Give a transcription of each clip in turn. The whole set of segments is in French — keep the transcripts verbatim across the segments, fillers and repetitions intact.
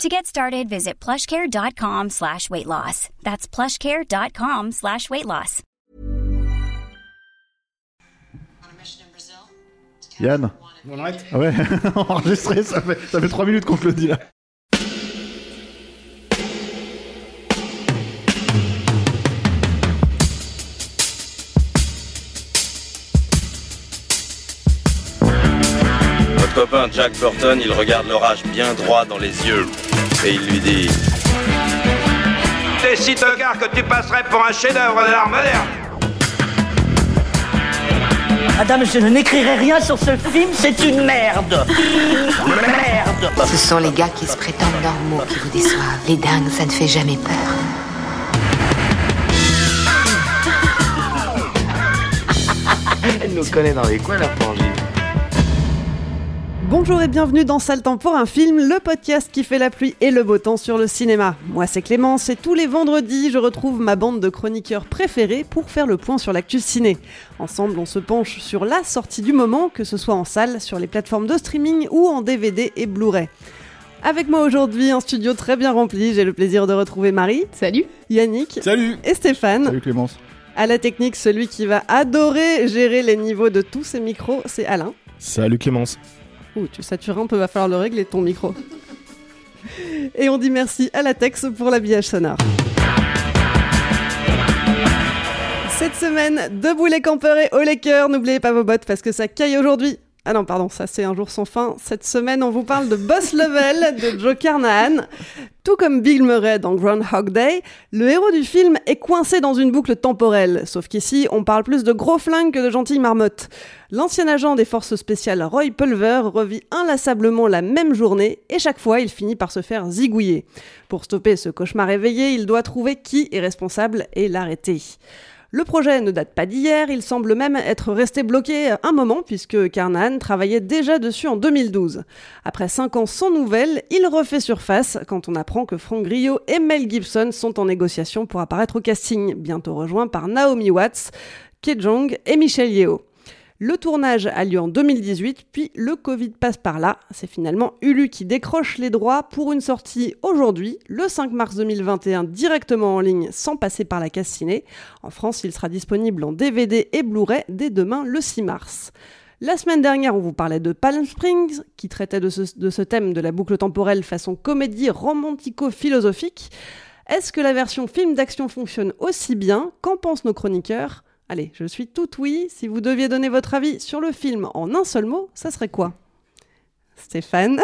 To get started, visit plushcare.com slash weight loss. That's plushcare.com slash weight loss. Yann, on arrête ? Ouais, enregistré, ça fait, ça fait trois minutes qu'on te le dit là. Notre copain Jack Burton, il regarde l'orage bien droit dans les yeux et il lui dit « T'es si tocard que tu passerais pour un chef-d'œuvre de l'art moderne !»« Madame, je n'écrirai rien sur ce film, c'est une merde !»« Merde !» Ce sont les gars qui se prétendent normaux qui vous déçoivent. Les dingues, ça ne fait jamais peur. Elle nous connaît dans les coins, la frangine. Bonjour et bienvenue dans Sale Temps pour un film, le podcast qui fait la pluie et le beau temps sur le cinéma. Moi c'est Clémence et tous les vendredis je retrouve ma bande de chroniqueurs préférés pour faire le point sur l'actu ciné. Ensemble on se penche sur la sortie du moment, que ce soit en salle, sur les plateformes de streaming ou en D V D et Blu-ray. Avec moi aujourd'hui, un studio très bien rempli, j'ai le plaisir de retrouver Marie. Salut. Yannick. Salut. Et Stéphane. Salut Clémence. À la technique, celui qui va adorer gérer les niveaux de tous ces micros, c'est Alain. Salut Clémence. Ouh, tu satures un peu, va falloir le régler ton micro. Et on dit merci à Latex pour l'habillage sonore. Cette semaine, debout les campeurs et haut les cœurs, n'oubliez pas vos bottes parce que ça caille aujourd'hui. Ah non, pardon, ça c'est un jour sans fin. Cette semaine, on vous parle de Boss Level de Joe Carnahan. Tout comme Bill Murray dans Groundhog Day, le héros du film est coincé dans une boucle temporelle. Sauf qu'ici, on parle plus de gros flingues que de gentilles marmottes. L'ancien agent des forces spéciales Roy Pulver revit inlassablement la même journée et chaque fois, il finit par se faire zigouiller. Pour stopper ce cauchemar éveillé, il doit trouver qui est responsable et l'arrêter. Le projet ne date pas d'hier, il semble même être resté bloqué un moment puisque Carnahan travaillait déjà dessus en deux mille douze. Après cinq ans sans nouvelles, il refait surface quand on apprend que Frank Grillo et Mel Gibson sont en négociation pour apparaître au casting, bientôt rejoints par Naomi Watts, Ken Jeong et Michelle Yeoh. Le tournage a lieu en deux mille dix-huit, puis le Covid passe par là. C'est finalement Hulu qui décroche les droits pour une sortie aujourd'hui, le cinq mars deux mille vingt et un, directement en ligne, sans passer par la case ciné. En France, il sera disponible en D V D et Blu-ray dès demain, le six mars. La semaine dernière, on vous parlait de Palm Springs, qui traitait de ce, de ce thème de la boucle temporelle façon comédie romantico-philosophique. Est-ce que la version film d'action fonctionne aussi bien ? Qu'en pensent nos chroniqueurs ? Allez, je suis tout oui. Si vous deviez donner votre avis sur le film en un seul mot, ça serait quoi ? Stéphane ?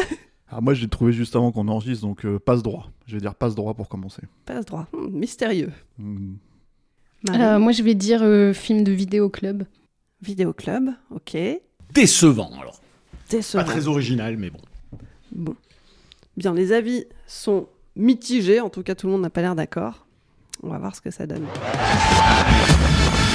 Alors moi, je l'ai trouvé juste avant qu'on enregistre, donc euh, passe droit. Je vais dire passe droit pour commencer. Passe droit, hum, mystérieux. Mmh. Euh, moi, je vais dire euh, film de vidéoclub. Vidéoclub, ok. Décevant, alors. Décevant. Pas très original, mais bon. Bon. Bien, les avis sont mitigés. En tout cas, tout le monde n'a pas l'air d'accord. On va voir ce que ça donne.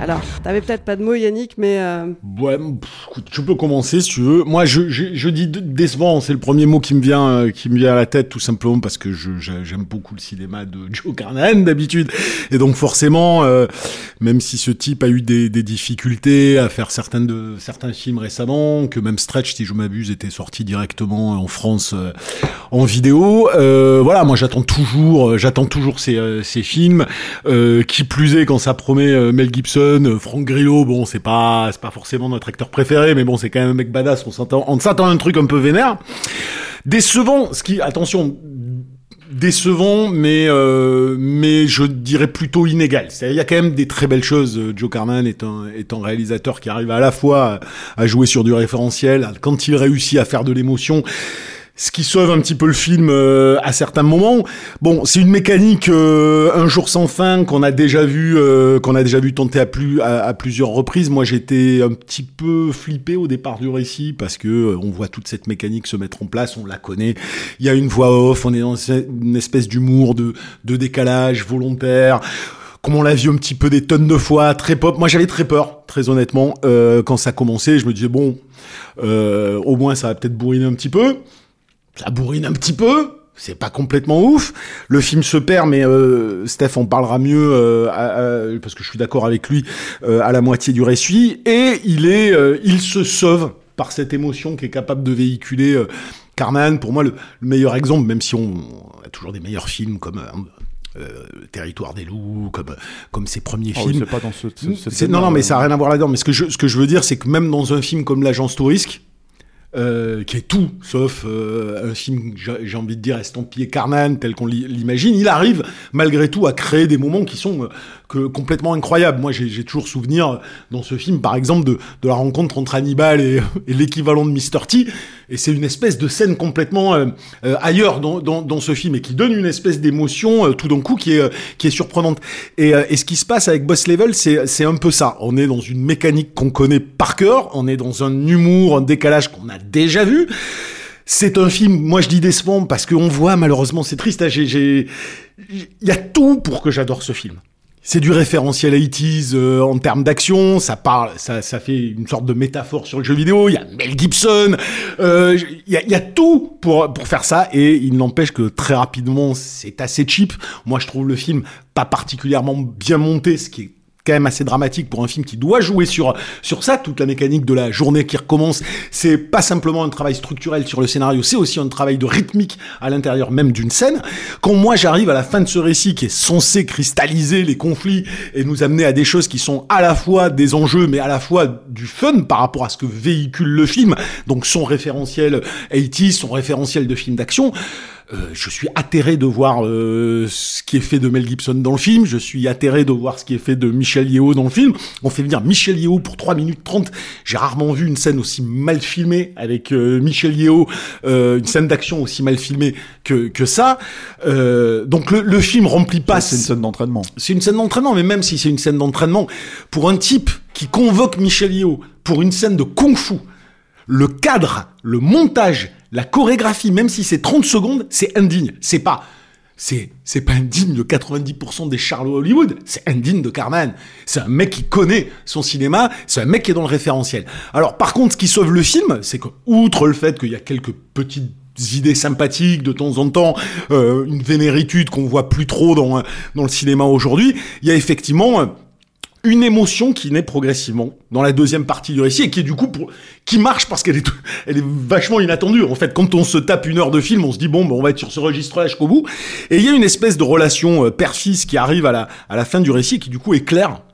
Alors, t'avais peut-être pas de mots, Yannick, mais... Euh... Ouais, pff, tu peux commencer, si tu veux. Moi, je, je, je dis décevant, c'est le premier mot qui me vient, euh, qui me vient à la tête, tout simplement, parce que je, je, j'aime beaucoup le cinéma de Joe Carnahan, d'habitude. Et donc, forcément, euh, même si ce type a eu des, des difficultés à faire certaines de, certains films récemment, que même Stretch, si je m'abuse, était sorti directement en France euh, en vidéo, euh, voilà, moi, j'attends toujours j'attends toujours ces, euh, ces films, euh, qui plus est, quand ça promet euh, Mel Gibson, Franck Grillo, bon, c'est pas, c'est pas forcément notre acteur préféré, mais bon, c'est quand même un mec badass, on s'attend, on s'attend à un truc un peu vénère. Décevant, ce qui, attention, décevant, mais, euh, mais je dirais plutôt inégal. C'est-à-dire, il y a quand même des très belles choses. Joe Carnahan est un, est un réalisateur qui arrive à la fois à jouer sur du référentiel, quand il réussit à faire de l'émotion, ce qui sauve un petit peu le film euh, à certains moments. Bon, c'est une mécanique euh, un jour sans fin qu'on a déjà vu euh, qu'on a déjà vu tenter à plus à, à plusieurs reprises. Moi, j'étais un petit peu flippé au départ du récit parce que euh, on voit toute cette mécanique se mettre en place, on la connaît. Il y a une voix off, on est dans une espèce d'humour de de décalage volontaire. Comme on l'a vu un petit peu des tonnes de fois, très pop. Moi, j'avais très peur, très honnêtement, euh, quand ça commençait. Je me disais, bon, euh, au moins, ça va peut-être bourriner un petit peu. Ça bourrine un petit peu. C'est pas complètement ouf. Le film se perd, mais euh, Steph en parlera mieux, euh, à, à, parce que je suis d'accord avec lui, euh, à la moitié du récit. Et il est, euh, il se sauve par cette émotion qu'est capable de véhiculer euh, Carnahan. Pour moi, le, le meilleur exemple, même si on, on a toujours des meilleurs films comme... Euh, Euh, Territoire des loups, comme comme ses premiers oh, films. C'est pas dans ce, ce, ce c'est, non, non, mais ça a rien à voir là-dedans. Mais ce que je ce que je veux dire, c'est que même dans un film comme l'Agence Tourisque, euh, qui est tout sauf euh, un film, j'ai, j'ai envie de dire estampillé Carnahan tel qu'on l'imagine, il arrive malgré tout à créer des moments qui sont euh, que, complètement incroyables. Moi, j'ai, j'ai toujours souvenir dans ce film, par exemple, de de la rencontre entre Hannibal et, et l'équivalent de mister T. Et c'est une espèce de scène complètement euh, euh, ailleurs dans, dans, dans ce film et qui donne une espèce d'émotion euh, tout d'un coup qui est, euh, qui est surprenante. Et, euh, et ce qui se passe avec Boss Level, c'est, c'est un peu ça. On est dans une mécanique qu'on connaît par cœur, on est dans un humour, un décalage qu'on a déjà vu. C'est un film, moi je dis décevant parce qu'on voit, malheureusement, c'est triste, hein, j'ai, j'ai, y a tout pour que j'adore ce film. C'est du référentiel eighties euh, en termes d'action, ça parle, ça, ça fait une sorte de métaphore sur le jeu vidéo, il y a Mel Gibson, euh, il y a, il y a tout pour, pour faire ça, et il n'empêche que très rapidement, c'est assez cheap. Moi, je trouve le film pas particulièrement bien monté, ce qui est quand même assez dramatique pour un film qui doit jouer sur sur ça, toute la mécanique de la journée qui recommence. C'est pas simplement un travail structurel sur le scénario, c'est aussi un travail de rythmique à l'intérieur même d'une scène. Quand moi j'arrive à la fin de ce récit qui est censé cristalliser les conflits et nous amener à des choses qui sont à la fois des enjeux mais à la fois du fun par rapport à ce que véhicule le film, donc son référentiel eighties, son référentiel de film d'action, Euh, je suis atterré de voir euh, ce qui est fait de Mel Gibson dans le film, je suis atterré de voir ce qui est fait de Michelle Yeoh dans le film. On fait venir Michelle Yeoh pour trois minutes trente. J'ai rarement vu une scène aussi mal filmée avec euh, Michelle Yeoh, euh, une scène d'action aussi mal filmée que que ça. Euh, donc le, le film remplit pas. C'est une scène d'entraînement. C'est une scène d'entraînement, mais même si c'est une scène d'entraînement, pour un type qui convoque Michelle Yeoh pour une scène de kung-fu, le cadre, le montage, la chorégraphie, même si c'est trente secondes, c'est indigne. C'est pas, c'est, c'est pas indigne de quatre-vingt-dix pour cent des Charlots Hollywood. C'est indigne de Carnahan. C'est un mec qui connaît son cinéma. C'est un mec qui est dans le référentiel. Alors, par contre, ce qui sauve le film, c'est que, outre le fait qu'il y a quelques petites idées sympathiques de temps en temps, euh, une vénéritude qu'on voit plus trop dans, dans le cinéma aujourd'hui, il y a effectivement, euh, une émotion qui naît progressivement dans la deuxième partie du récit et qui est du coup pour, qui marche parce qu'elle est elle est vachement inattendue. En fait, quand on se tape une heure de film, on se dit bon, ben on va être sur ce registre-là jusqu'au bout. Et il y a une espèce de relation père-fils qui arrive à la à la fin du récit et qui du coup éclaire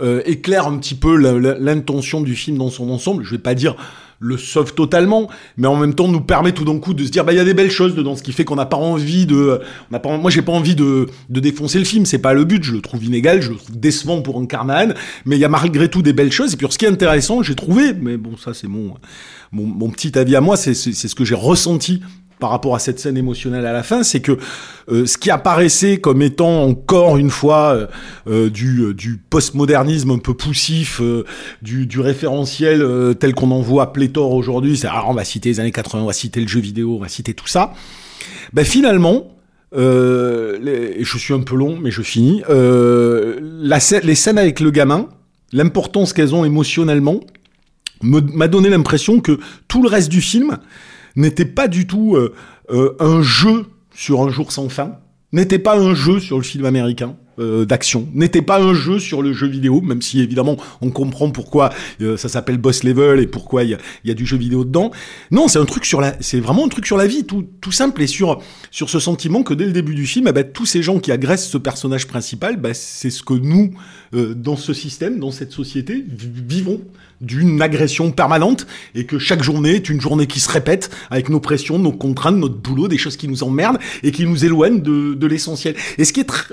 euh, éclaire un petit peu la, la, l'intention du film dans son ensemble. Je vais pas dire le sauve totalement, mais en même temps nous permet tout d'un coup de se dire bah il y a des belles choses dedans, ce qui fait qu'on n'a pas envie de, on n'a pas, moi j'ai pas envie de de défoncer le film, c'est pas le but, je le trouve inégal, je le trouve décevant pour un Carnahan, mais il y a malgré tout des belles choses. Et puis ce qui est intéressant, j'ai trouvé, mais bon ça c'est mon mon, mon petit avis à moi, c'est, c'est c'est ce que j'ai ressenti par rapport à cette scène émotionnelle à la fin, c'est que euh, ce qui apparaissait comme étant encore une fois euh, euh, du, du postmodernisme un peu poussif, euh, du, du référentiel euh, tel qu'on en voit pléthore aujourd'hui, c'est ah, on va citer les années quatre-vingts, on va citer le jeu vidéo, on va citer tout ça, ben finalement, euh, les, je suis un peu long mais je finis, euh, la, les scènes avec le gamin, l'importance qu'elles ont émotionnellement, me, m'a donné l'impression que tout le reste du film n'était pas du tout euh, euh, un jeu sur un jour sans fin, n'était pas un jeu sur le film américain euh, d'action, n'était pas un jeu sur le jeu vidéo, même si évidemment on comprend pourquoi euh, ça s'appelle Boss Level et pourquoi il y a, y a du jeu vidéo dedans. Non, c'est un truc sur la, c'est vraiment un truc sur la vie, tout, tout simple, et sur sur ce sentiment que dès le début du film, eh ben, tous ces gens qui agressent ce personnage principal, ben, c'est ce que nous euh, dans ce système, dans cette société, vivons. D'une agression permanente, et que chaque journée est une journée qui se répète avec nos pressions, nos contraintes, notre boulot, des choses qui nous emmerdent et qui nous éloignent de, de l'essentiel. Et ce qui est tr-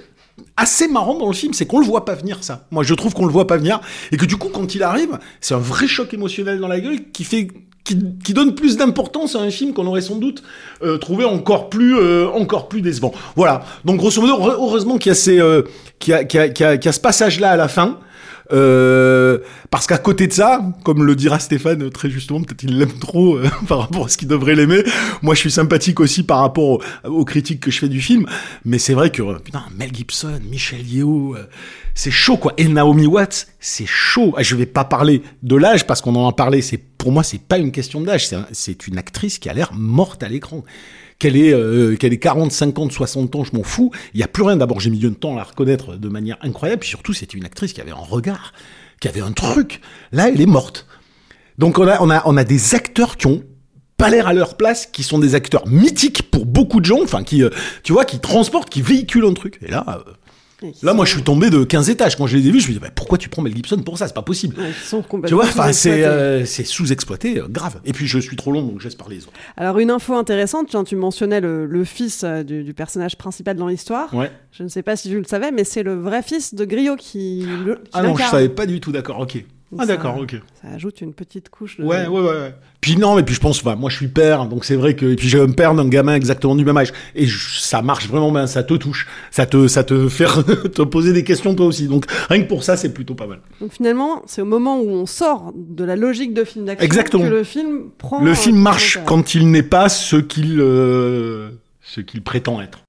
assez marrant dans le film, c'est qu'on le voit pas venir, ça. Moi, je trouve qu'on le voit pas venir, et que du coup, quand il arrive, c'est un vrai choc émotionnel dans la gueule qui fait qui, qui donne plus d'importance à un film qu'on aurait sans doute euh, trouvé encore plus, euh, encore plus décevant. Voilà. Donc, grosso modo, heureusement qu'il y a ces, euh, qu'il y a, qu'il y a, qu'il y a, qu'il y a ce passage-là à la fin. Euh, parce qu'à côté de ça, comme le dira Stéphane très justement, peut-être il l'aime trop euh, par rapport à ce qu'il devrait l'aimer. Moi, je suis sympathique aussi par rapport au, aux critiques que je fais du film, mais c'est vrai que euh, putain, Mel Gibson, Michelle Yeoh, euh, c'est chaud quoi. Et Naomi Watts, c'est chaud. Ah, je vais pas parler de l'âge parce qu'on en a parlé. C'est pour moi, c'est pas une question d'âge. C'est, un, c'est une actrice qui a l'air morte à l'écran. Qu'elle est, euh, qu'elle est quarante, cinquante, soixante ans, je m'en fous. Il y a plus rien. D'abord, j'ai mis du temps à la reconnaître de manière incroyable. Puis surtout, c'était une actrice qui avait un regard, qui avait un truc. Là, elle est morte. Donc, on a, on a, on a des acteurs qui ont pas l'air à leur place, qui sont des acteurs mythiques pour beaucoup de gens. Enfin, qui, euh, tu vois, qui transportent, qui véhiculent un truc. Et là, euh Là, moi, je suis tombé de quinze étages. Quand je les ai vus, je me dis, bah, pourquoi tu prends Mel Gibson pour ça? C'est pas possible. Ouais, ils sont complètement tu vois, enfin, c'est, euh, c'est sous-exploité, euh, grave. Et puis, je suis trop long, donc je laisse parler les autres. Alors, une info intéressante, tu, tu mentionnais le, le fils euh, du, du personnage principal dans l'histoire. Ouais. Je ne sais pas si tu le savais, mais c'est le vrai fils de Grillo qui. Le, qui ah non, je ne savais pas du tout, d'accord, ok. Donc ah ça, d'accord, ok. Ça ajoute une petite couche. De... Ouais, ouais, ouais. Puis non, mais puis je pense, enfin, moi je suis père, donc c'est vrai que, et puis j'ai un père d'un gamin exactement du même âge, et je, ça marche vraiment bien, ça te touche, ça te, ça te fait te poser des questions toi aussi, donc rien que pour ça c'est plutôt pas mal. Donc finalement, c'est au moment où on sort de la logique de film d'action exactement. Que le film prend. Le film marche quand il n'est pas ce qu'il, euh, ce qu'il prétend être.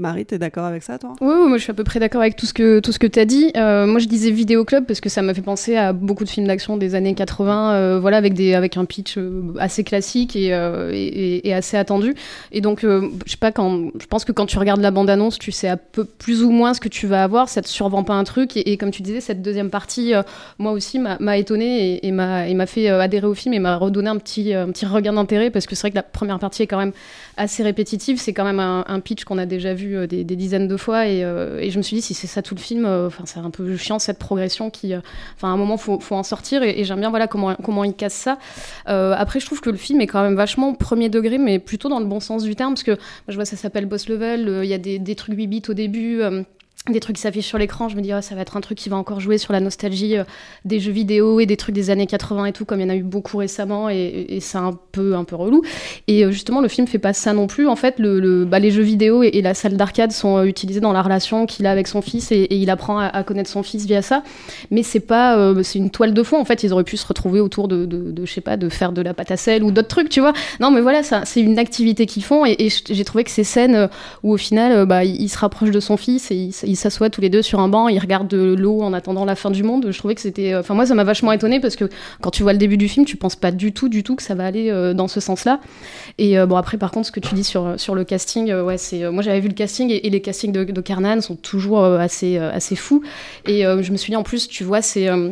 Marie, t'es d'accord avec ça, toi ? Oui, oui, moi je suis à peu près d'accord avec tout ce que, tout ce que t'as dit. Euh, moi je disais vidéoclub parce que ça m'a fait penser à beaucoup de films d'action des années quatre-vingts, euh, voilà, avec, des, avec un pitch assez classique et, euh, et, et assez attendu. Et donc, euh, je sais pas, quand, je pense que quand tu regardes la bande-annonce, tu sais à peu, plus ou moins ce que tu vas avoir, ça te survend pas un truc. Et, et comme tu disais, cette deuxième partie, euh, moi aussi, m'a, m'a étonnée et, et, m'a, et m'a fait adhérer au film et m'a redonné un petit, un petit regain d'intérêt parce que c'est vrai que la première partie est quand même assez répétitive. C'est quand même un, un pitch qu'on a déjà vu Des, des dizaines de fois et, euh, et je me suis dit si c'est ça tout le film, euh, c'est un peu chiant cette progression qui, euh, à un moment il faut, faut en sortir et, et j'aime bien voilà, comment, comment il casse ça. Euh, après je trouve que le film est quand même vachement premier degré mais plutôt dans le bon sens du terme parce que moi, je vois ça s'appelle Boss Level, il euh, y a des, des trucs huit bits au début, euh, des trucs qui s'affichent sur l'écran, je me dis oh, ça va être un truc qui va encore jouer sur la nostalgie euh, des jeux vidéo et des trucs des années quatre-vingts et tout, comme il y en a eu beaucoup récemment et, et, et c'est un peu, un peu relou. Et euh, justement, le film fait pas ça non plus. En fait, le, le, bah, les jeux vidéo et, et la salle d'arcade sont euh, utilisés dans la relation qu'il a avec son fils et, et il apprend à, à connaître son fils via ça. Mais c'est pas, euh, c'est une toile de fond. En fait, ils auraient pu se retrouver autour de, de, de, je sais pas, de faire de la pâte à sel ou d'autres trucs, tu vois. Non, mais voilà, ça, c'est une activité qu'ils font et, et j'ai trouvé que ces scènes où au final, bah, il, il se rapproche de son fils et il, il s'assoient tous les deux sur un banc, ils regardent de l'eau en attendant la fin du monde. Je trouvais que c'était... Enfin, moi, ça m'a vachement étonnée parce que quand tu vois le début du film, tu penses pas du tout, du tout que ça va aller euh, dans ce sens-là. Et euh, bon, après, par contre, ce que tu dis sur, sur le casting, euh, ouais, c'est... Euh, moi, j'avais vu le casting et, et les castings de, de Carnahan sont toujours euh, assez, euh, assez fous. Et euh, je me suis dit, en plus, tu vois, c'est... Euh,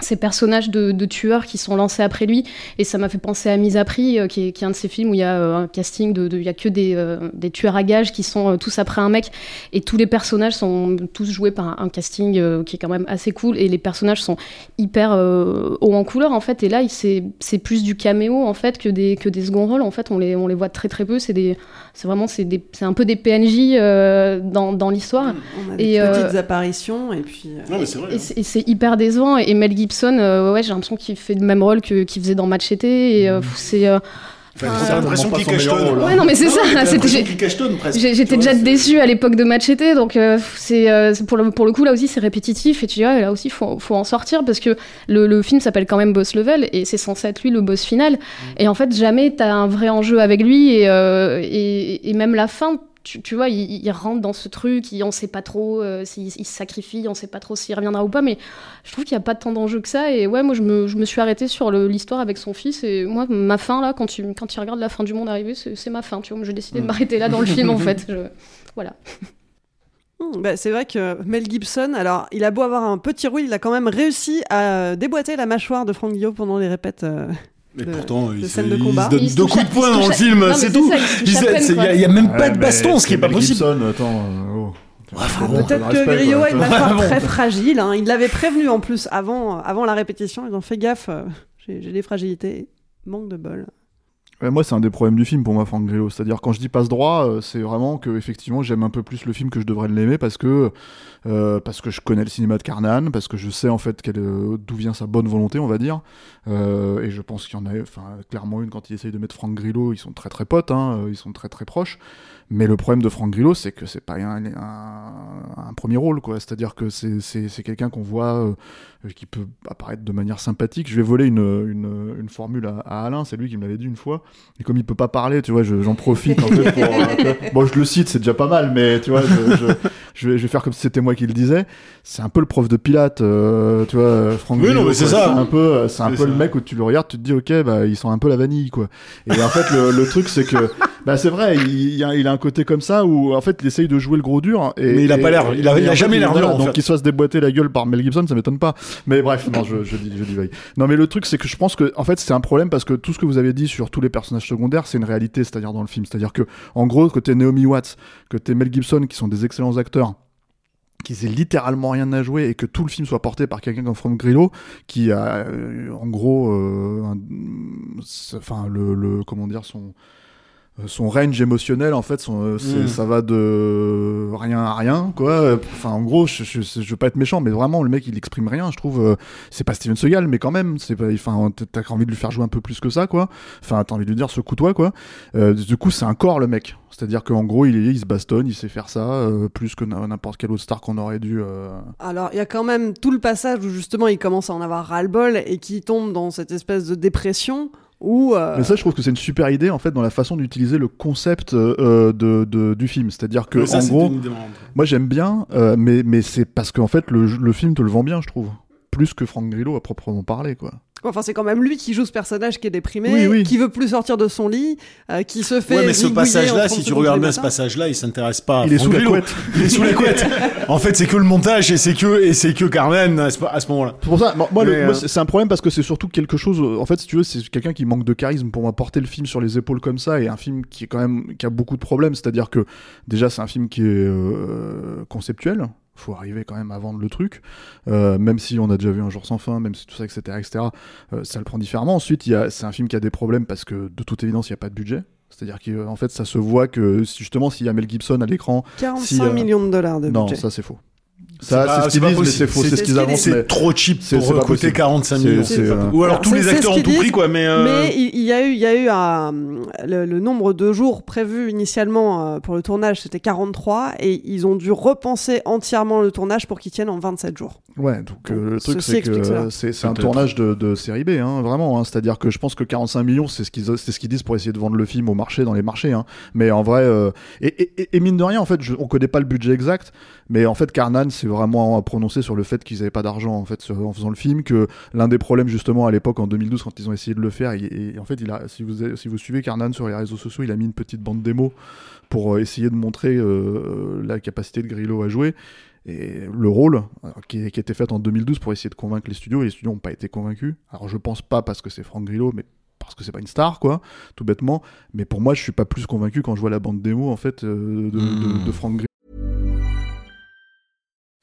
ces personnages de, de tueurs qui sont lancés après lui et ça m'a fait penser à Mise à Prix euh, qui, est, qui est un de ces films où il y a euh, un casting de, de, il y a que des, euh, des tueurs à gages qui sont euh, tous après un mec et tous les personnages sont tous joués par un, un casting euh, qui est quand même assez cool et les personnages sont hyper euh, haut en couleur en fait et là il, c'est, c'est plus du caméo en fait que des, que des seconds rôles en fait on les, on les voit très très peu c'est, des, c'est vraiment c'est, des, c'est un peu des P N J euh, dans, dans l'histoire on a des et, petites euh, apparitions et puis euh, non, mais c'est vrai, et, hein. et, et c'est hyper décevant et, et Mel Gibson Gibson, euh, ouais, j'ai l'impression qu'il fait le même rôle que, qu'il faisait dans Machete. Et, euh, c'est, euh, enfin, euh, c'est l'impression qu'il cachetonne. Ouais, non, mais c'est non, ça. Non, mais c'était, j'ai, presque, j'ai, j'étais déjà déçue à l'époque de Machete. Donc, euh, c'est, euh, c'est pour, le, pour le coup, là aussi, c'est répétitif. Et tu dis, ouais, là aussi, il faut, faut en sortir parce que le, le film s'appelle quand même Boss Level et c'est censé être lui le boss final. Mm. Et en fait, jamais t'as un vrai enjeu avec lui. Et, euh, et, et même la fin. Tu, tu vois, il, il rentre dans ce truc, il, on ne sait pas trop euh, s'il se sacrifie, on ne sait pas trop s'il reviendra ou pas, mais je trouve qu'il n'y a pas tant d'enjeux que ça. Et ouais, moi, je me, je me suis arrêtée sur le, l'histoire avec son fils. Et moi, ma fin, là, quand tu, quand tu regardes la fin du monde arriver, c'est, c'est ma fin. Tu vois, j'ai décidé de m'arrêter là dans le film, en fait. Je, voilà. Mmh, bah, c'est vrai que Mel Gibson, alors, il a beau avoir un petit rouille, il a quand même réussi à déboîter la mâchoire de Franck Grillo pendant les répètes. Euh... Mais pourtant, il se, de il se donne il deux coups de poing dans le film, non, c'est, c'est tout. Il n'y a même ouais, pas de baston, ce qui n'est pas possible. Gibson, attends, oh. ouais, enfin, bon, peut-être que Grillo a une mâchoire très fragile. Hein. Il l'avait prévenu en plus avant, avant la répétition. Ils ont fait gaffe. J'ai, j'ai des fragilités, manque de bol. Ouais, moi, c'est un des problèmes du film pour moi, Franck Grillo. C'est-à-dire, quand je dis passe droit, euh, c'est vraiment que, effectivement, j'aime un peu plus le film que je devrais l'aimer parce que, euh, parce que je connais le cinéma de Carnahan, parce que je sais en fait quelle, euh, d'où vient sa bonne volonté, on va dire. Euh, et je pense qu'il y en a enfin, clairement une quand il essaye de mettre Franck Grillo, ils sont très très potes, hein, euh, ils sont très très proches. Mais le problème de Franck Grillo, c'est que c'est pas un, un, un premier rôle, quoi. C'est-à-dire que c'est, c'est, c'est quelqu'un qu'on voit, euh, qui peut apparaître de manière sympathique. Je vais voler une, une, une formule à, à Alain, c'est lui qui me l'avait dit une fois. Et comme il peut pas parler, tu vois, je, j'en profite en fait pour. Euh, bon, je le cite, c'est déjà pas mal, mais tu vois, je, je, je, vais, je vais faire comme si c'était moi qui le disais. C'est un peu le prof de Pilates, euh, tu vois, Franck. Oui, Grillo, non, mais c'est ouais, ça. C'est un peu, c'est un c'est peu ça. Le mec où tu le regardes, tu te dis, ok, bah ils sont un peu la vanille, quoi. Et en fait, le, le truc, c'est que, bah c'est vrai, il, il, a, il a un côté comme ça où en fait, il essaye de jouer le gros dur. Et, mais il a et, pas l'air, il a, il a jamais l'air violent. Donc fait. Qu'il soit se déboîter la gueule par Mel Gibson, ça m'étonne pas. Mais bref, non, je, je dis, je dis vague. Non, mais le truc, c'est que je pense que en fait, c'est un problème parce que tout ce que vous avez dit sur tous les personnages secondaires, c'est une réalité, c'est-à-dire dans le film, c'est-à-dire que en gros, que t'es Naomi Watts, que t'es Mel Gibson, qui sont des excellents acteurs, qu'ils aient littéralement rien à jouer et que tout le film soit porté par quelqu'un comme Franck Grillo, qui a euh, en gros, enfin euh, le, le comment dire son son range émotionnel en fait son, euh, c'est, mmh. ça va de rien à rien quoi, enfin en gros je, je, je veux pas être méchant mais vraiment le mec il exprime rien, je trouve. Euh, c'est pas Steven Seagal mais quand même c'est pas, enfin t'as envie de lui faire jouer un peu plus que ça quoi, enfin t'as envie de lui dire secoue-toi quoi. Euh, du coup c'est un corps le mec, c'est-à-dire qu'en gros il, il se bastonne, il sait faire ça euh, plus que n'importe quel autre star qu'on aurait dû euh... alors il y a quand même tout le passage où justement il commence à en avoir ras-le-bol et qui tombe dans cette espèce de dépression. Ou euh... Mais ça, je trouve que c'est une super idée en fait dans la façon d'utiliser le concept euh, de, de du film, c'est-à-dire que ça, en gros, moi j'aime bien, euh, mais mais c'est parce qu'en fait le le film te le vend bien, je trouve, plus que Franck Grillo à proprement parler, quoi. Enfin, c'est quand même lui qui joue ce personnage qui est déprimé, oui, oui. qui veut plus sortir de son lit, euh, qui se fait. Ouais, mais ce passage-là, si tu regardes bien ce passage-là, il s'intéresse pas. Il est sous la couette. Il est sous la couette. En fait, c'est que le montage et c'est que et c'est que Carmen à ce, à ce moment-là. C'est pour ça, moi, le, euh... moi, c'est un problème parce que c'est surtout quelque chose. En fait, si tu veux, c'est quelqu'un qui manque de charisme pour moi, porter le film sur les épaules comme ça, et un film qui est quand même qui a beaucoup de problèmes. C'est-à-dire que déjà, c'est un film qui est euh, conceptuel. Faut arriver quand même à vendre le truc, euh, même si on a déjà vu Un jour sans fin, même si tout ça, et cetera, et cetera. Euh, ça le prend différemment. Ensuite, il y a, c'est un film qui a des problèmes parce que de toute évidence, il n'y a pas de budget. C'est-à-dire qu'en fait, ça se voit que justement, s'il y a Mel Gibson à l'écran, quarante-cinq si, euh... millions de dollars de budget. Non, ça c'est faux. Ça, c'est, pas, c'est ce qu'ils c'est disent, mais c'est faux. C'est, c'est ce qu'ils avancent. C'est mais... trop cheap c'est, pour coûter quarante-cinq millions. C'est, c'est, c'est, Ou alors tous c'est, les c'est acteurs ont tout pris, quoi. Mais, euh... mais il y a eu, il y a eu à, le, le nombre de jours prévus initialement pour le tournage, c'était quarante-trois, et ils ont dû repenser entièrement le tournage pour qu'il tienne en vingt-sept jours. Ouais, donc, donc euh, le truc c'est que c'est, c'est, c'est un tournage de, de série B, hein, vraiment. Hein, c'est-à-dire que je pense que quarante-cinq millions, c'est ce qu'ils, c'est ce qu'ils disent pour essayer de vendre le film au marché, dans les marchés. Hein. Mais en vrai, euh, et, et, et mine de rien, en fait, je, on connaît pas le budget exact, mais en fait, Carnahan c'est vraiment à prononcer sur le fait qu'ils n'avaient pas d'argent en fait en faisant le film, que l'un des problèmes justement à l'époque en deux mille douze quand ils ont essayé de le faire, et, et en fait il a, si vous si vous suivez Carnahan sur les réseaux sociaux, il a mis une petite bande démo pour essayer de montrer euh, la capacité de Grillo à jouer et le rôle alors, qui, qui était fait en deux mille douze pour essayer de convaincre les studios, et les studios n'ont pas été convaincus. Alors je pense pas parce que c'est Franck Grillo, mais parce que c'est pas une star, quoi, tout bêtement. Mais pour moi je suis pas plus convaincu quand je vois la bande démo en fait euh, de, mmh. de, de Franck Grillo.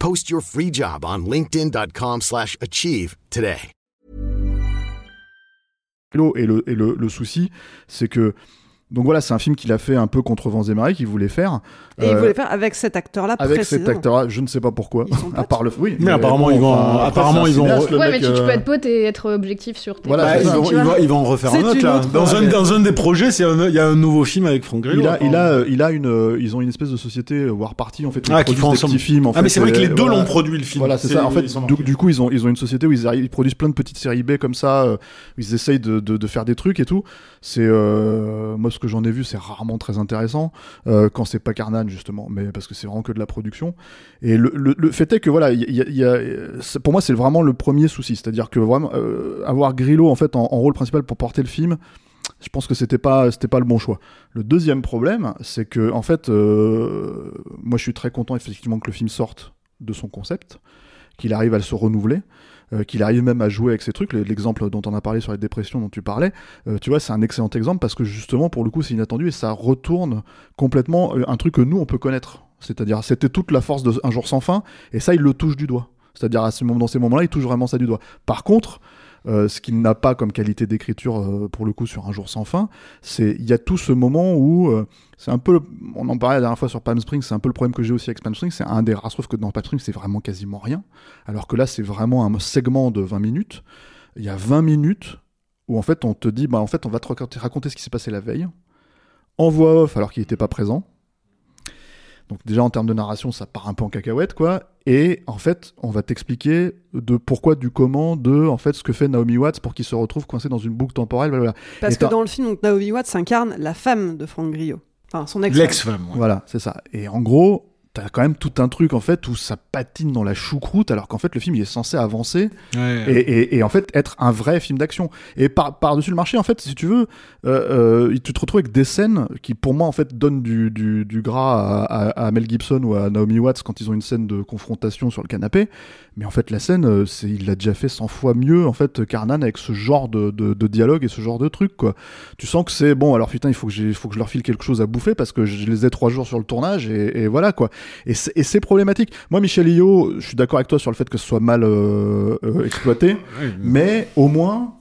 Post your free job on linkedin dot com slash achieve today. Et le, et le, le souci, c'est que donc voilà, c'est un film qu'il a fait un peu contre vents et marées, qu'il voulait faire. Et euh, il voulait faire avec cet acteur-là, avec précisément. Avec cet acteur-là, je ne sais pas pourquoi. À part le, oui. Mais, mais apparemment, ils vont. Enfin, apparemment, ils vont. Ouais, mec, mais tu, tu peux être pote et être objectif sur. Tes voilà, ils vont, ils, vont, ils vont en refaire c'est un autre là. Autre, dans ouais. un, dans un des projets, c'est un, il y a un nouveau film avec Franck Grillo. Il a, il a, il a une, ils ont une espèce de société War Party en fait. Ah, qui font des petits films. En ah, fait, mais c'est vrai que les deux l'ont produit le film. Voilà, c'est ça. En fait, du coup, ils ont, ils ont une société où ils produisent plein de petites séries B comme ça. Ils essayent de, de faire des trucs et tout. C'est moi. Ce que j'en ai vu, c'est rarement très intéressant euh, quand c'est pas Carnahan justement, mais parce que c'est vraiment que de la production. Et le, le, le fait est que voilà, y a, y a, y a, pour moi c'est vraiment le premier souci, c'est-à-dire que vraiment euh, avoir Grillo en fait en, en rôle principal pour porter le film, je pense que c'était pas, c'était pas le bon choix. Le deuxième problème, c'est que, en fait, euh, moi je suis très content effectivement que le film sorte de son concept, qu'il arrive à se renouveler, euh, qu'il arrive même à jouer avec ces trucs. L'exemple dont on a parlé sur les dépressions dont tu parlais, euh, tu vois, c'est un excellent exemple parce que justement, pour le coup, c'est inattendu et ça retourne complètement un truc que nous, on peut connaître. C'est-à-dire, c'était toute la force d'Un jour sans fin et ça, il le touche du doigt. C'est-à-dire, à ce moment, dans ces moments-là, il touche vraiment ça du doigt. Par contre, Euh, ce qu'il n'a pas comme qualité d'écriture euh, pour le coup sur Un jour sans fin, c'est il y a tout ce moment où euh, c'est un peu le, on en parlait la dernière fois sur Palm Springs, c'est un peu le problème que j'ai aussi avec Palm Springs, c'est un des rares sauf que dans Palm Springs c'est vraiment quasiment rien, alors que là c'est vraiment un segment de vingt minutes. Il y a vingt minutes où en fait on te dit bah en fait on va te raconter, raconter ce qui s'est passé la veille en voix off alors qu'il n'était pas présent. Donc déjà en termes de narration ça part un peu en cacahuète quoi, et en fait on va t'expliquer de pourquoi, du comment, de en fait ce que fait Naomi Watts pour qu'il se retrouve coincé dans une boucle temporelle, blablabla. Parce et que t'as... dans le film donc, Naomi Watts incarne la femme de Franck Grillo, enfin son ex-femme. L'ex-femme, ouais. Voilà c'est ça, et en gros t'as quand même tout un truc en fait où ça patine dans la choucroute alors qu'en fait le film il est censé avancer ouais, ouais. Et, et, et en fait être un vrai film d'action et par, par-dessus le marché en fait si tu veux euh, euh, tu te retrouves avec des scènes qui pour moi en fait donnent du, du, du gras à, à, à Mel Gibson ou à Naomi Watts quand ils ont une scène de confrontation sur le canapé, mais en fait la scène c'est, il l'a déjà fait cent fois mieux en fait Carnahan avec ce genre de, de, de dialogue et ce genre de truc quoi. Tu sens que c'est bon alors putain il faut que, j'ai, faut que je leur file quelque chose à bouffer parce que je les ai trois jours sur le tournage et, et voilà quoi. Et c'est, et c'est problématique. Moi, Michelle Yeoh, je suis d'accord avec toi sur le fait que ce soit mal euh, euh, exploité, mais au moins,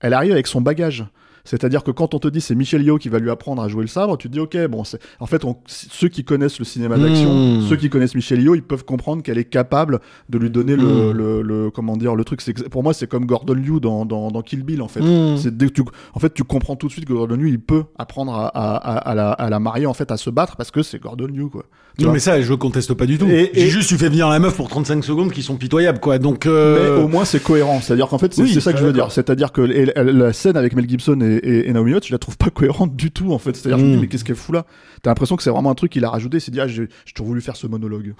elle arrive avec son bagage. C'est-à-dire que quand on te dit c'est Michelle Yeoh qui va lui apprendre à jouer le sabre, tu te dis ok, bon, c'est... en fait, on... ceux qui connaissent le cinéma d'action, mmh. ceux qui connaissent Michelle Yeoh, ils peuvent comprendre qu'elle est capable de lui donner le, mmh. le, le comment dire, le truc. C'est... Pour moi, c'est comme Gordon Liu dans, dans, dans Kill Bill, en fait. Mmh. C'est... Tu... En fait, tu comprends tout de suite que Gordon Liu, il peut apprendre à, à, à, à, la, à la marier, en fait, à se battre parce que c'est Gordon Liu, quoi. Tu non, vois. Mais ça, je conteste pas du tout. Et, J'ai et... juste, tu fais venir la meuf pour trente-cinq secondes qui sont pitoyables, quoi. Donc, euh... mais au moins, c'est cohérent. C'est-à-dire qu'en fait, c'est, oui, c'est ça que je veux d'accord. dire. C'est-à-dire que la, la scène avec Mel Gibson et Et, et Naomi Watts, je la trouve pas cohérente du tout en fait. C'est-à-dire, mmh. je me dis, mais qu'est-ce qu'elle fout là ? T'as l'impression que c'est vraiment un truc qu'il a rajouté. Il s'est dit, ah, j'ai toujours voulu faire ce monologue.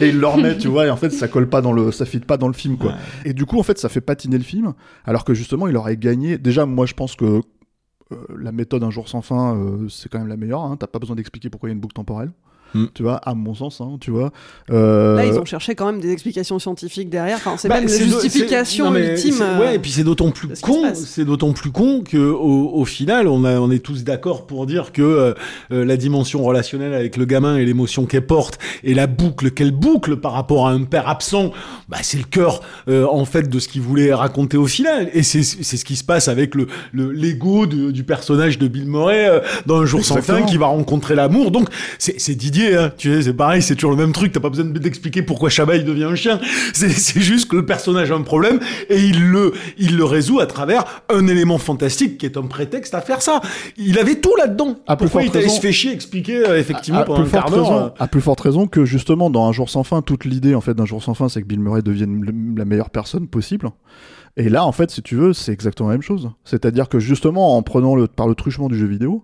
Et il le remet, tu vois. Et en fait, ça colle pas dans le, ça fit pas dans le film, quoi. Ouais. Et du coup, en fait, ça fait patiner le film. Alors que justement, il aurait gagné. Déjà, moi, je pense que euh, la méthode Un jour sans fin, euh, c'est quand même la meilleure. Hein. T'as pas besoin d'expliquer pourquoi il y a une boucle temporelle. Mmh. Tu vois, à mon sens, hein, tu vois. Euh... Là, ils ont cherché quand même des explications scientifiques derrière. Enfin, c'est bah, même c'est la justification do... c'est... Non, ultime. C'est... Ouais, et puis c'est d'autant plus con. C'est d'autant plus con que, au, au final, on, a, on est tous d'accord pour dire que euh, la dimension relationnelle avec le gamin et l'émotion qu'elle porte et la boucle qu'elle boucle par rapport à un père absent, bah, c'est le cœur euh, en fait de ce qu'il voulait raconter au final. Et c'est, c'est ce qui se passe avec le, le l'ego de, du personnage de Bill Murray euh, dans Un jour sans fin qui va rencontrer l'amour. Donc, c'est, c'est Didier. Hein, tu sais, c'est pareil, c'est toujours le même truc. T'as pas besoin d'expliquer pourquoi Chabat il devient un chien. C'est, c'est juste que le personnage a un problème et il le, il le résout à travers un élément fantastique qui est un prétexte à faire ça. Il avait tout là-dedans. À pourquoi il t'allait se faire chier, expliquer euh, effectivement à, à pendant un quart d'heure. Raison, à plus forte raison que justement dans Un jour sans fin, toute l'idée en fait d'Un jour sans fin, c'est que Bill Murray devienne le, la meilleure personne possible. Et là, en fait, si tu veux, c'est exactement la même chose. C'est-à-dire que justement, en prenant le, par le truchement du jeu vidéo.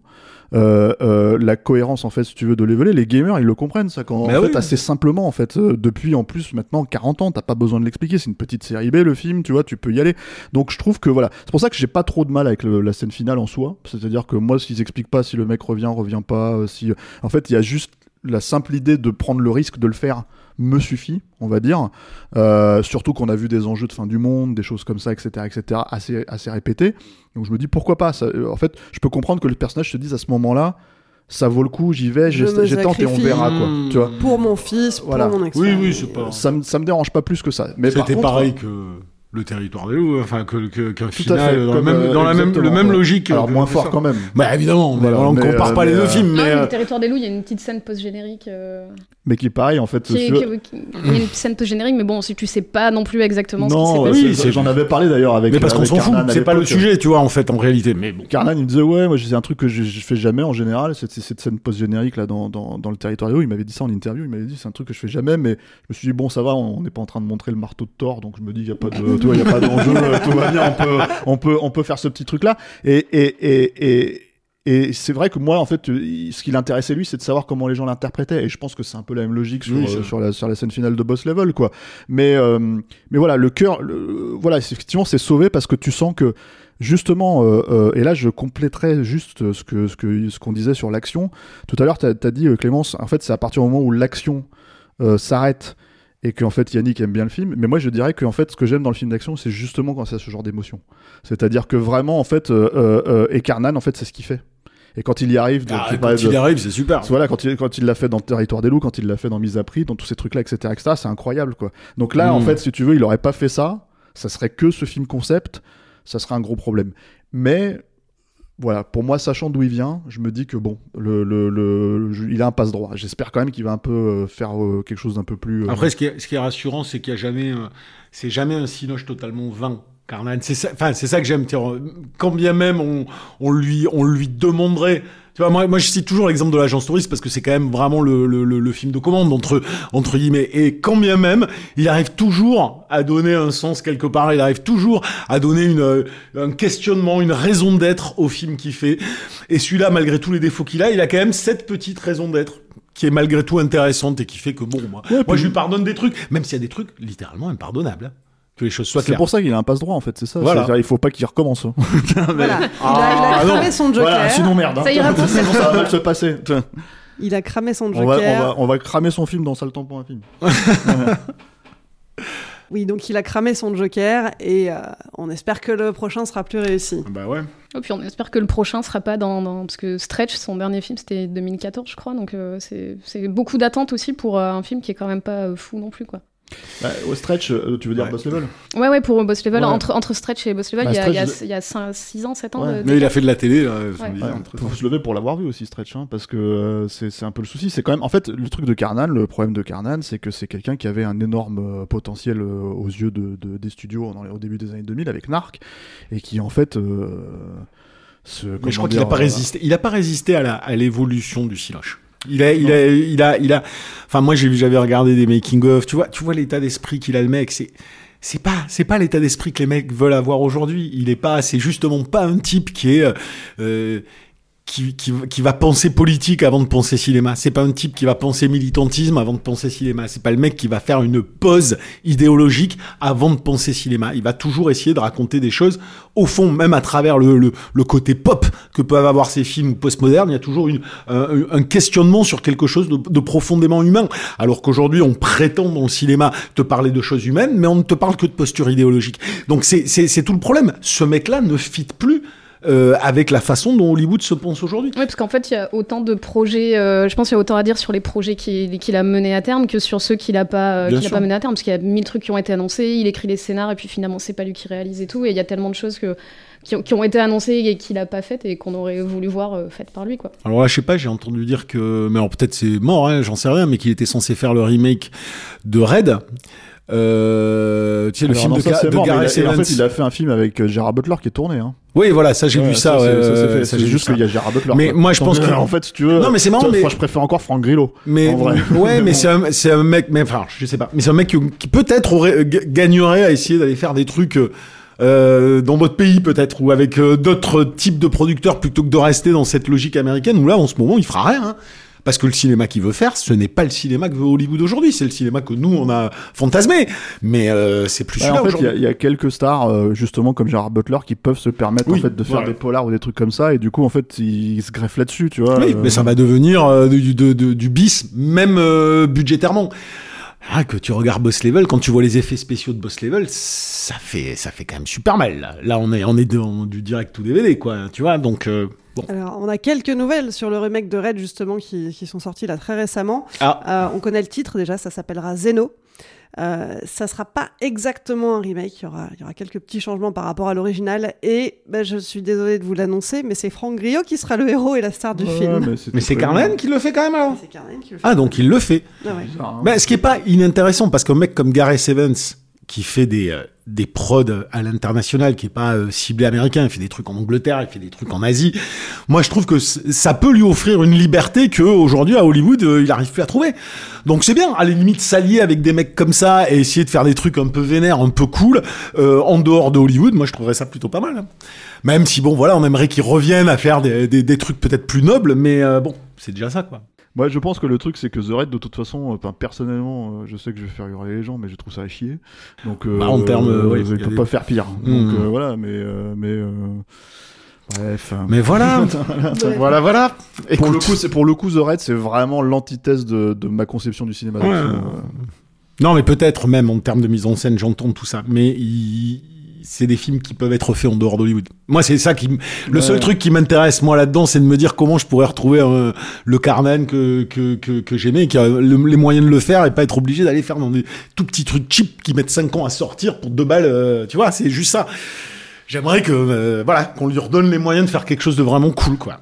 Euh, euh, la cohérence en fait si tu veux de leveler, les gamers ils le comprennent ça quand, en oui. fait assez simplement en fait euh, depuis en plus maintenant quarante ans t'as pas besoin de l'expliquer, c'est une petite série B le film, tu vois, tu peux y aller, donc je trouve que voilà, c'est pour ça que j'ai pas trop de mal avec le, la scène finale en soi, c'est à dire que moi s'ils expliquent pas si le mec revient, revient pas euh, si... en fait il y a juste la simple idée de prendre le risque de le faire me suffit, on va dire. Euh, surtout qu'on a vu des enjeux de fin du monde, des choses comme ça, et cetera, et cetera, assez, assez répétées. Donc je me dis pourquoi pas. Ça, en fait, je peux comprendre que le personnage se dise à ce moment-là, ça vaut le coup, j'y vais, je j'ai tente et on verra quoi. Tu vois. Pour mon fils, pour voilà. mon ex-femme. Oui, oui, c'est pas. Ça me, ça me dérange pas plus que ça. Mais c'était par contre, pareil que. Le Territoire des loups, enfin que, que, qu'un tout final fait, dans, même, euh, dans la même le même logique. Alors moins fort quand même. Bah évidemment, voilà, on ne compare euh, pas les euh... deux films. Mais, ah, mais euh... le Territoire des loups, il y a une petite scène post-générique. Euh... Mais qui est pareil en fait. Qui, sur... qui... Il y a une scène post-générique, mais bon, si tu sais pas non plus exactement. Non, ce qui s'est oui, passé. C'est... j'en avais parlé d'ailleurs avec. Mais parce avec qu'on s'en Carnahan fout, c'est pas le sujet, tu vois en fait en réalité. Mais bon. Carnahan il me disait ouais, moi c'est un truc que je, je fais jamais en général, cette, cette scène post-générique là dans, dans dans le Territoire des loups, il m'avait dit ça en interview, il m'avait dit c'est un truc que je fais jamais, mais je me suis dit bon ça va, on n'est pas en train de montrer le marteau de Thor, donc je me dis il y a pas de il n'y a pas d'enjeu, tout va bien, on peut, on peut, on peut faire ce petit truc-là. Et, et, et, et, Et c'est vrai que moi, en fait, ce qui l'intéressait lui, c'est de savoir comment les gens l'interprétaient. Et je pense que c'est un peu la même logique sur, oui, euh, sur, la, sur la scène finale de Boss Level, quoi. Mais, euh, mais voilà, le cœur, le, voilà, effectivement, c'est sauvé parce que tu sens que, justement, euh, euh, et là, je compléterai juste ce, que, ce, que, ce qu'on disait sur l'action. Tout à l'heure, t'as, t'as dit, Clémence, en fait, c'est à partir du moment où l'action euh, s'arrête et qu'en fait Yannick aime bien le film, mais moi je dirais que en fait ce que j'aime dans le film d'action, c'est justement quand c'est ce genre d'émotion, c'est-à-dire que vraiment en fait euh, euh, et Carnahan en fait c'est ce qu'il fait, et quand il y arrive donc, ah, quand pas, il y euh, arrive c'est super, voilà, quand il quand il l'a fait dans Territoire des loups, quand il l'a fait dans Mise à Prix, dans tous ces trucs là, etc., etc., c'est incroyable, quoi. Donc là mmh. en fait si tu veux, il aurait pas fait ça, ça serait que ce film concept, ça serait un gros problème. Mais voilà, pour moi, sachant d'où il vient, je me dis que bon, le, le, le, je, il a un passe-droit. J'espère quand même qu'il va un peu euh, faire euh, quelque chose d'un peu plus... Euh... Après, ce qui est, ce qui est rassurant, c'est qu'il n'y a jamais... Euh, c'est jamais un cinoche totalement vain, Carnahan. C'est ça, enfin, c'est ça que j'aime. Quand bien même on, on, lui, on lui demanderait... Tu vois, moi, moi, je cite toujours l'exemple de l'Agence Touriste parce que c'est quand même vraiment le, le, le, le film de commande, entre, entre guillemets. Et quand bien même, il arrive toujours à donner un sens quelque part. Il arrive toujours à donner une, un questionnement, une raison d'être au film qu'il fait. Et celui-là, malgré tous les défauts qu'il a, il a quand même cette petite raison d'être qui est malgré tout intéressante et qui fait que bon, moi, ouais, moi je lui pardonne des trucs, même s'il y a des trucs littéralement impardonnables. Que les choses soient claires. C'est pour ça qu'il a un passe-droit, en fait, c'est ça. Voilà. Il faut pas qu'il recommence. Hein. Voilà. Il a, ah, il a cramé non. son joker. Voilà. Sinon, merde. Hein. Ça ira pour ça. Ça va se passer. Il a cramé son joker. On va, on va, on va cramer son film dans Sale temps pour un film. Oui, donc il a cramé son joker et euh, on espère que le prochain sera plus réussi. Bah ouais. Et puis on espère que le prochain sera pas dans, dans... parce que Stretch, son dernier film, c'était deux mille quatorze, je crois. Donc euh, c'est, c'est beaucoup d'attentes aussi pour euh, un film qui est quand même pas euh, fou non plus, quoi. Bah, au Stretch, euh, tu veux dire ouais. Boss Level ? Ouais, ouais, pour Boss Level, ouais. entre, entre Stretch et Boss Level, bah, il y a, Stretch... y a six ans, sept ans. Ouais. De... Mais il a fait de la télé, là. Ouais. Ouais. Il faut se lever pour l'avoir vu aussi, Stretch, hein, parce que euh, c'est, c'est un peu le souci. C'est quand même, en fait, le truc de Carnahan, le problème de Carnahan, c'est que c'est quelqu'un qui avait un énorme potentiel euh, aux yeux de, de, des studios dans les, au début des années deux mille avec Narc, et qui, en fait... Euh, se, Mais je crois dire, qu'il n'a pas, euh, pas résisté à, la, à l'évolution du Siloche. Il a, il a, il a, il a, enfin, moi, j'ai vu, j'avais regardé des making of, tu vois, tu vois l'état d'esprit qu'il a, le mec, c'est, c'est pas, c'est pas l'état d'esprit que les mecs veulent avoir aujourd'hui. Il est pas, c'est justement pas un type qui est, euh, qui, qui, qui va penser politique avant de penser cinéma. C'est pas un type qui va penser militantisme avant de penser cinéma. C'est pas le mec qui va faire une pause idéologique avant de penser cinéma. Il va toujours essayer de raconter des choses. Au fond, même à travers le, le, le côté pop que peuvent avoir ces films post-modernes, il y a toujours une, euh, un questionnement sur quelque chose de, de profondément humain. Alors qu'aujourd'hui, on prétend dans le cinéma te parler de choses humaines, mais on ne te parle que de posture idéologique. Donc c'est, c'est, c'est tout le problème. Ce mec-là ne fit plus Euh, avec la façon dont Hollywood se pense aujourd'hui. Oui, parce qu'en fait, il y a autant de projets, euh, je pense qu'il y a autant à dire sur les projets qu'il, qu'il a menés à terme que sur ceux qu'il n'a pas, euh, pas menés à terme, parce qu'il y a mille trucs qui ont été annoncés, il écrit les scénars, et puis finalement, c'est pas lui qui réalise et tout, et il y a tellement de choses que, qui, qui ont été annoncées et qu'il n'a pas faites, et qu'on aurait voulu voir euh, faites par lui, quoi. Alors là, je sais pas, j'ai entendu dire que, mais alors peut-être c'est mort, hein, j'en sais rien, mais qu'il était censé faire le remake de Red. Euh, tu sais, alors, le film non, de, Ga- de mort, Gareth Evans. En fait, il a fait un film avec Gérard Butler qui est tourné, hein. Oui, voilà, ça j'ai ouais, vu ça. Ça, ouais, ça, ça, ça, ça j'ai juste qu'il y a Gérard Butler. Mais quoi. Moi, je Tant pense que en fait, si tu veux, non, mais c'est marrant. Mais... Enfin, je préfère encore Frank Grillo. Mais en vrai. Ouais, mais c'est un, c'est un mec. Mais enfin, je sais pas. Mais c'est un mec qui, qui peut-être aurait g- gagnerait à essayer d'aller faire des trucs. Euh, Euh, dans votre pays peut-être, ou avec euh, d'autres types de producteurs, plutôt que de rester dans cette logique américaine où là en ce moment il fera rien, hein. Parce que le cinéma qu'il veut faire, ce n'est pas le cinéma que veut Hollywood aujourd'hui, c'est le cinéma que nous on a fantasmé, mais euh, c'est plus celui-là. En fait, il y, y a quelques stars euh, justement comme Gérard Butler qui peuvent se permettre oui, en fait de faire ouais. des polars ou des trucs comme ça, et du coup en fait ils, ils se greffent là-dessus, tu vois. Oui, euh... mais ça va devenir euh, du, de, de, du bis, même euh, budgétairement. Ah, que tu regardes Boss Level, quand tu vois les effets spéciaux de Boss Level, ça fait, ça fait quand même super mal. Là, là on est, on est dans du direct ou D V D, quoi, tu vois, donc... Euh, bon. Alors, on a quelques nouvelles sur le remake de Red, justement, qui, qui sont sorties là très récemment. Ah. Euh, on connaît le titre, déjà, ça s'appellera Zeno. Euh, ça sera pas exactement un remake, il y aura, il y aura quelques petits changements par rapport à l'original, et ben, je suis désolée de vous l'annoncer, mais c'est Franck Grillo qui sera le héros et la star du ouais, film. Mais c'est, mais c'est Carnahan qui le fait quand même, alors c'est qui le fait. Ah, donc il le fait. Ah, ouais. Bizarre, hein. Ben, ce qui est pas inintéressant, parce qu'un mec comme Gareth Evans, qui fait des... Euh, des prods à l'international, qui est pas euh, ciblé américain. Il fait des trucs en Angleterre, il fait des trucs en Asie. Moi, je trouve que c- ça peut lui offrir une liberté que aujourd'hui à Hollywood, euh, il n'arrive plus à trouver. Donc c'est bien, à la limite, s'allier avec des mecs comme ça et essayer de faire des trucs un peu vénères, un peu cool, euh, en dehors de Hollywood. Moi, je trouverais ça plutôt pas mal. Hein. Même si, bon, voilà, on aimerait qu'ils reviennent à faire des, des, des trucs peut-être plus nobles, mais euh, bon, c'est déjà ça, quoi. Moi, je pense que le truc, c'est que The Red, de toute façon, euh, personnellement, euh, je sais que je vais faire hurler les gens, mais je trouve ça à chier. Donc, euh, bah, en euh, termes, euh, ouais, il peut des... pas faire pire. Mmh. Donc euh, voilà, mais euh, mais euh... bref. Mais voilà, voilà, voilà. Et pour le coup, c'est pour le coup, The Red, c'est vraiment l'antithèse de, de ma conception du cinéma. Ouais. Euh... Non, mais peut-être même en termes de mise en scène, j'entends tout ça, mais il... c'est des films qui peuvent être faits en dehors d'Hollywood. Moi, c'est ça qui, m... le seul ouais. truc qui m'intéresse, moi, là-dedans, c'est de me dire comment je pourrais retrouver euh, le Carnahan que, que, que, que j'aimais, qui a le, les moyens de le faire et pas être obligé d'aller faire dans des tout petits trucs cheap qui mettent cinq ans à sortir pour deux balles, euh, tu vois, c'est juste ça. J'aimerais que, euh, voilà, qu'on lui redonne les moyens de faire quelque chose de vraiment cool, quoi.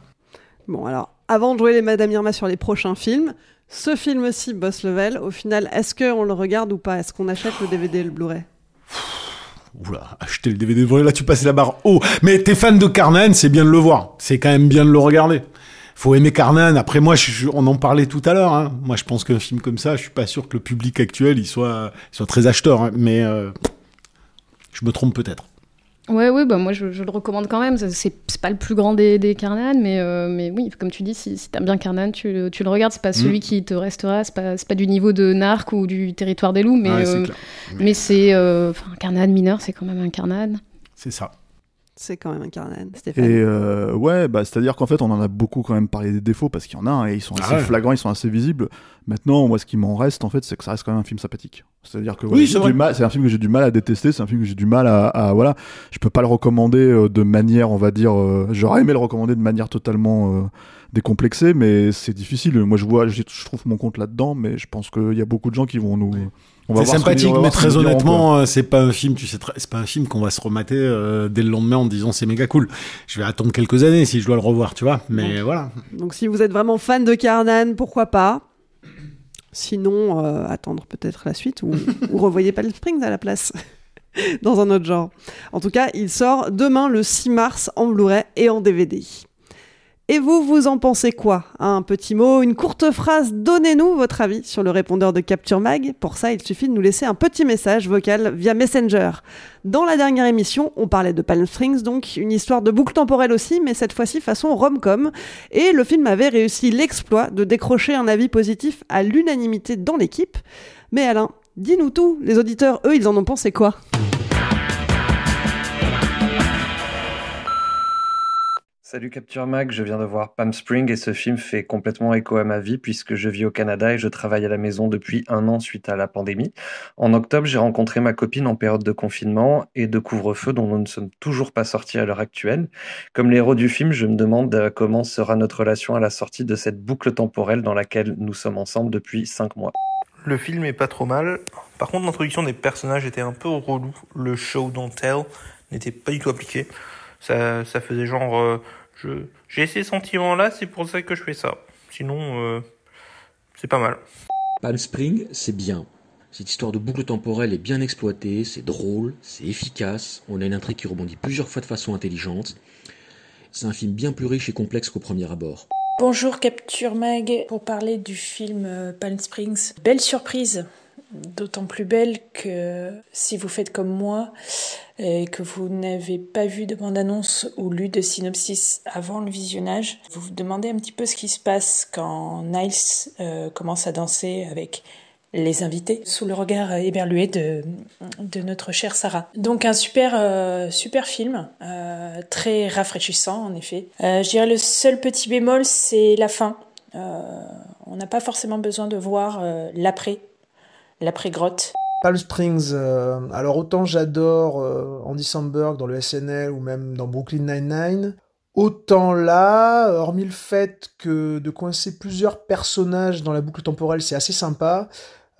Bon, alors, avant de jouer les Madame Irma sur les prochains films, ce film-ci, Boss Level, au final, est-ce qu'on le regarde ou pas? Est-ce qu'on achète le D V D et le Blu-ray? Oula, acheter le D V D, là tu passes la barre haut. Oh, mais t'es fan de Carnahan, c'est bien de le voir. C'est quand même bien de le regarder. Faut aimer Carnahan. Après moi, je, je, on en parlait tout à l'heure. Hein. Moi, je pense qu'un film comme ça, je suis pas sûr que le public actuel il soit, il soit très acheteur. Hein. Mais euh, je me trompe peut-être. Ouais, ouais, bah moi je, je le recommande quand même. C'est, c'est pas le plus grand des, des Carnahan, mais euh, mais oui, comme tu dis, si, si t'aimes bien Carnahan, tu, tu le regardes. C'est pas mmh. celui qui te restera. C'est pas c'est pas du niveau de Narc ou du Territoire des loups, mais ouais, c'est euh, mais... mais c'est euh, un Carnahan mineur, c'est quand même un Carnahan. C'est ça. C'est quand même un Carnahan, Stéphane. Et euh, ouais, bah c'est-à-dire qu'en fait, on en a beaucoup quand même parlé des défauts parce qu'il y en a, hein, et ils sont assez ah ouais. flagrants, ils sont assez visibles. Maintenant, moi, ce qui m'en reste, en fait, c'est que ça reste quand même un film sympathique. C'est-à-dire que voilà, oui, c'est, du mal, c'est un film que j'ai du mal à détester, c'est un film que j'ai du mal à, à voilà, je peux pas le recommander euh, de manière, on va dire, euh, j'aurais aimé le recommander de manière totalement euh, décomplexée, mais c'est difficile. Moi, je vois, je, je trouve mon compte là-dedans, mais je pense qu'il y a beaucoup de gens qui vont nous. Oui. C'est sympathique, mais très honnêtement, c'est pas un film, tu sais, c'est pas un film qu'on va se remater euh, dès le lendemain en disant c'est méga cool. Je vais attendre quelques années si je dois le revoir, tu vois. Mais donc, voilà. Donc si vous êtes vraiment fan de Carnahan, pourquoi pas? Sinon, euh, attendre peut-être la suite ou, ou revoyez Palm Springs à la place dans un autre genre. En tout cas, il sort demain le six mars en Blu-ray et en D V D. Et vous, vous en pensez quoi? Un petit mot, une courte phrase, donnez-nous votre avis sur le répondeur de CaptureMag. Pour ça, il suffit de nous laisser un petit message vocal via Messenger. Dans la dernière émission, on parlait de Palm Springs, donc une histoire de boucle temporelle aussi, mais cette fois-ci façon rom-com. Et le film avait réussi l'exploit de décrocher un avis positif à l'unanimité dans l'équipe. Mais Alain, dis-nous tout, les auditeurs, eux, ils en ont pensé quoi? Salut CaptureMag, je viens de voir Palm Springs et ce film fait complètement écho à ma vie puisque je vis au Canada et je travaille à la maison depuis un an suite à la pandémie. En octobre, j'ai rencontré ma copine en période de confinement et de couvre-feu dont nous ne sommes toujours pas sortis à l'heure actuelle. Comme les héros du film, je me demande comment sera notre relation à la sortie de cette boucle temporelle dans laquelle nous sommes ensemble depuis cinq mois. Le film est pas trop mal. Par contre, l'introduction des personnages était un peu relou. Le show don't tell n'était pas du tout appliqué. Ça, ça faisait genre... Euh... Je, j'ai ces sentiments-là, c'est pour ça que je fais ça. Sinon, euh, c'est pas mal. Palm Springs, c'est bien. Cette histoire de boucle temporelle est bien exploitée, c'est drôle, c'est efficace. On a une intrigue qui rebondit plusieurs fois de façon intelligente. C'est un film bien plus riche et complexe qu'au premier abord. Bonjour CaptureMag, pour parler du film Palm Springs. Belle surprise, d'autant plus belle que si vous faites comme moi... et que vous n'avez pas vu de bande-annonce ou lu de synopsis avant le visionnage, vous vous demandez un petit peu ce qui se passe quand Niles euh, commence à danser avec les invités, sous le regard éberlué de, de notre chère Sarah. Donc un super, euh, super film, euh, très rafraîchissant en effet. Euh, je dirais le seul petit bémol, c'est la fin. Euh, on n'a pas forcément besoin de voir euh, l'après, l'après-grotte. Palm Springs, euh, alors autant j'adore euh, Andy Samberg dans le S N L ou même dans Brooklyn Nine-Nine, autant là, hormis le fait que de coincer plusieurs personnages dans la boucle temporelle, c'est assez sympa.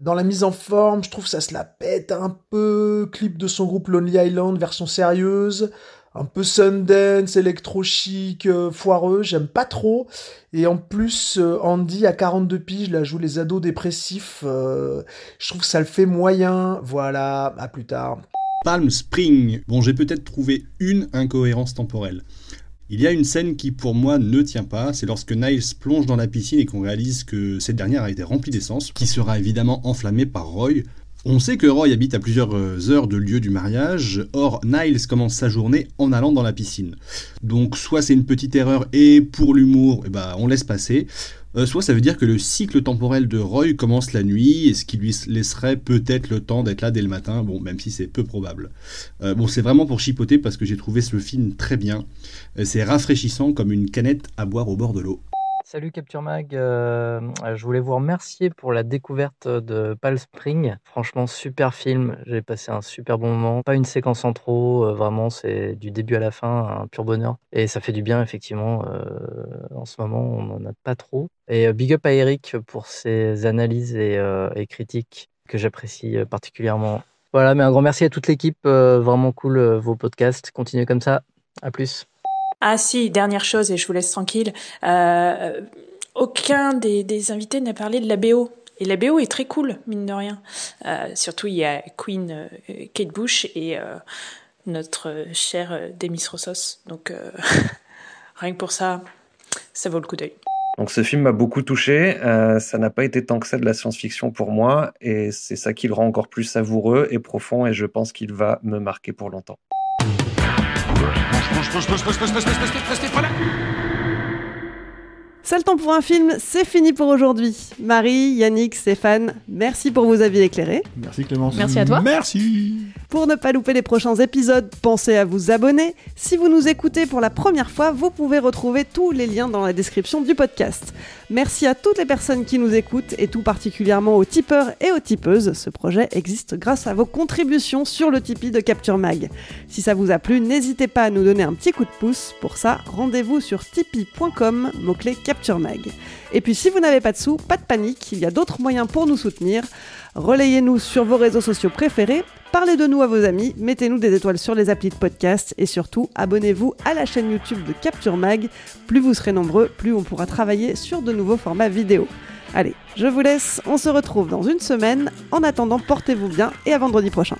Dans la mise en forme, je trouve que ça se la pète un peu, clip de son groupe Lonely Island, version sérieuse, un peu Sundance, électro-chic, euh, foireux, j'aime pas trop. Et en plus, euh, Andy, à quarante-deux piges, là, joue les ados dépressifs. Euh, je trouve que ça le fait moyen. Voilà, à plus tard. Palm Springs. Bon, j'ai peut-être trouvé une incohérence temporelle. Il y a une scène qui, pour moi, ne tient pas. C'est lorsque Niles plonge dans la piscine et qu'on réalise que cette dernière a été remplie d'essence, qui sera évidemment enflammée par Roy. On sait que Roy habite à plusieurs heures de lieu du mariage, or Niles commence sa journée en allant dans la piscine. Donc soit c'est une petite erreur et pour l'humour, eh ben, on laisse passer, euh, soit ça veut dire que le cycle temporel de Roy commence la nuit, et ce qui lui laisserait peut-être le temps d'être là dès le matin, bon, même si c'est peu probable. Euh, bon, c'est vraiment pour chipoter parce que j'ai trouvé ce film très bien. Euh, c'est rafraîchissant comme une canette à boire au bord de l'eau. Salut CaptureMag, euh, je voulais vous remercier pour la découverte de Palm Springs. Franchement, super film, j'ai passé un super bon moment. Pas une séquence en trop, euh, vraiment, c'est du début à la fin, un pur bonheur. Et ça fait du bien, effectivement, euh, en ce moment, on n'en a pas trop. Et big up à Eric pour ses analyses et, euh, et critiques que j'apprécie particulièrement. Voilà, mais un grand merci à toute l'équipe, euh, vraiment cool euh, vos podcasts. Continuez comme ça, à plus. Ah si, dernière chose et je vous laisse tranquille, euh, aucun des, des invités n'a parlé de la B O. Et la B O est très cool, mine de rien. Euh, surtout, il y a Queen, euh, Kate Bush et euh, notre euh, chère euh, Demis Roussos. Donc euh, rien que pour ça, ça vaut le coup d'œil. Donc ce film m'a beaucoup touché, euh, ça n'a pas été tant que ça de la science-fiction pour moi et c'est ça qui le rend encore plus savoureux et profond et je pense qu'il va me marquer pour longtemps. C'est le temps pour un film, c'est fini pour aujourd'hui. Marie, Yannick, Stéphane, merci pour vos avis éclairés. Merci Clémence. Merci à toi. Merci. Pour ne pas louper les prochains épisodes, pensez à vous abonner. Si vous nous écoutez pour la première fois, vous pouvez retrouver tous les liens dans la description du podcast. Merci à toutes les personnes qui nous écoutent et tout particulièrement aux tipeurs et aux tipeuses. Ce projet existe grâce à vos contributions sur le Tipeee de CaptureMag. Si ça vous a plu, n'hésitez pas à nous donner un petit coup de pouce. Pour ça, rendez-vous sur tipeee point com, mot-clé CaptureMag. Et puis si vous n'avez pas de sous, pas de panique, il y a d'autres moyens pour nous soutenir. Relayez-nous sur vos réseaux sociaux préférés, parlez de nous à vos amis, mettez-nous des étoiles sur les applis de podcast et surtout, abonnez-vous à la chaîne YouTube de CaptureMag. Plus vous serez nombreux, plus on pourra travailler sur de nouveaux formats vidéo. Allez, je vous laisse, on se retrouve dans une semaine. En attendant, portez-vous bien et à vendredi prochain.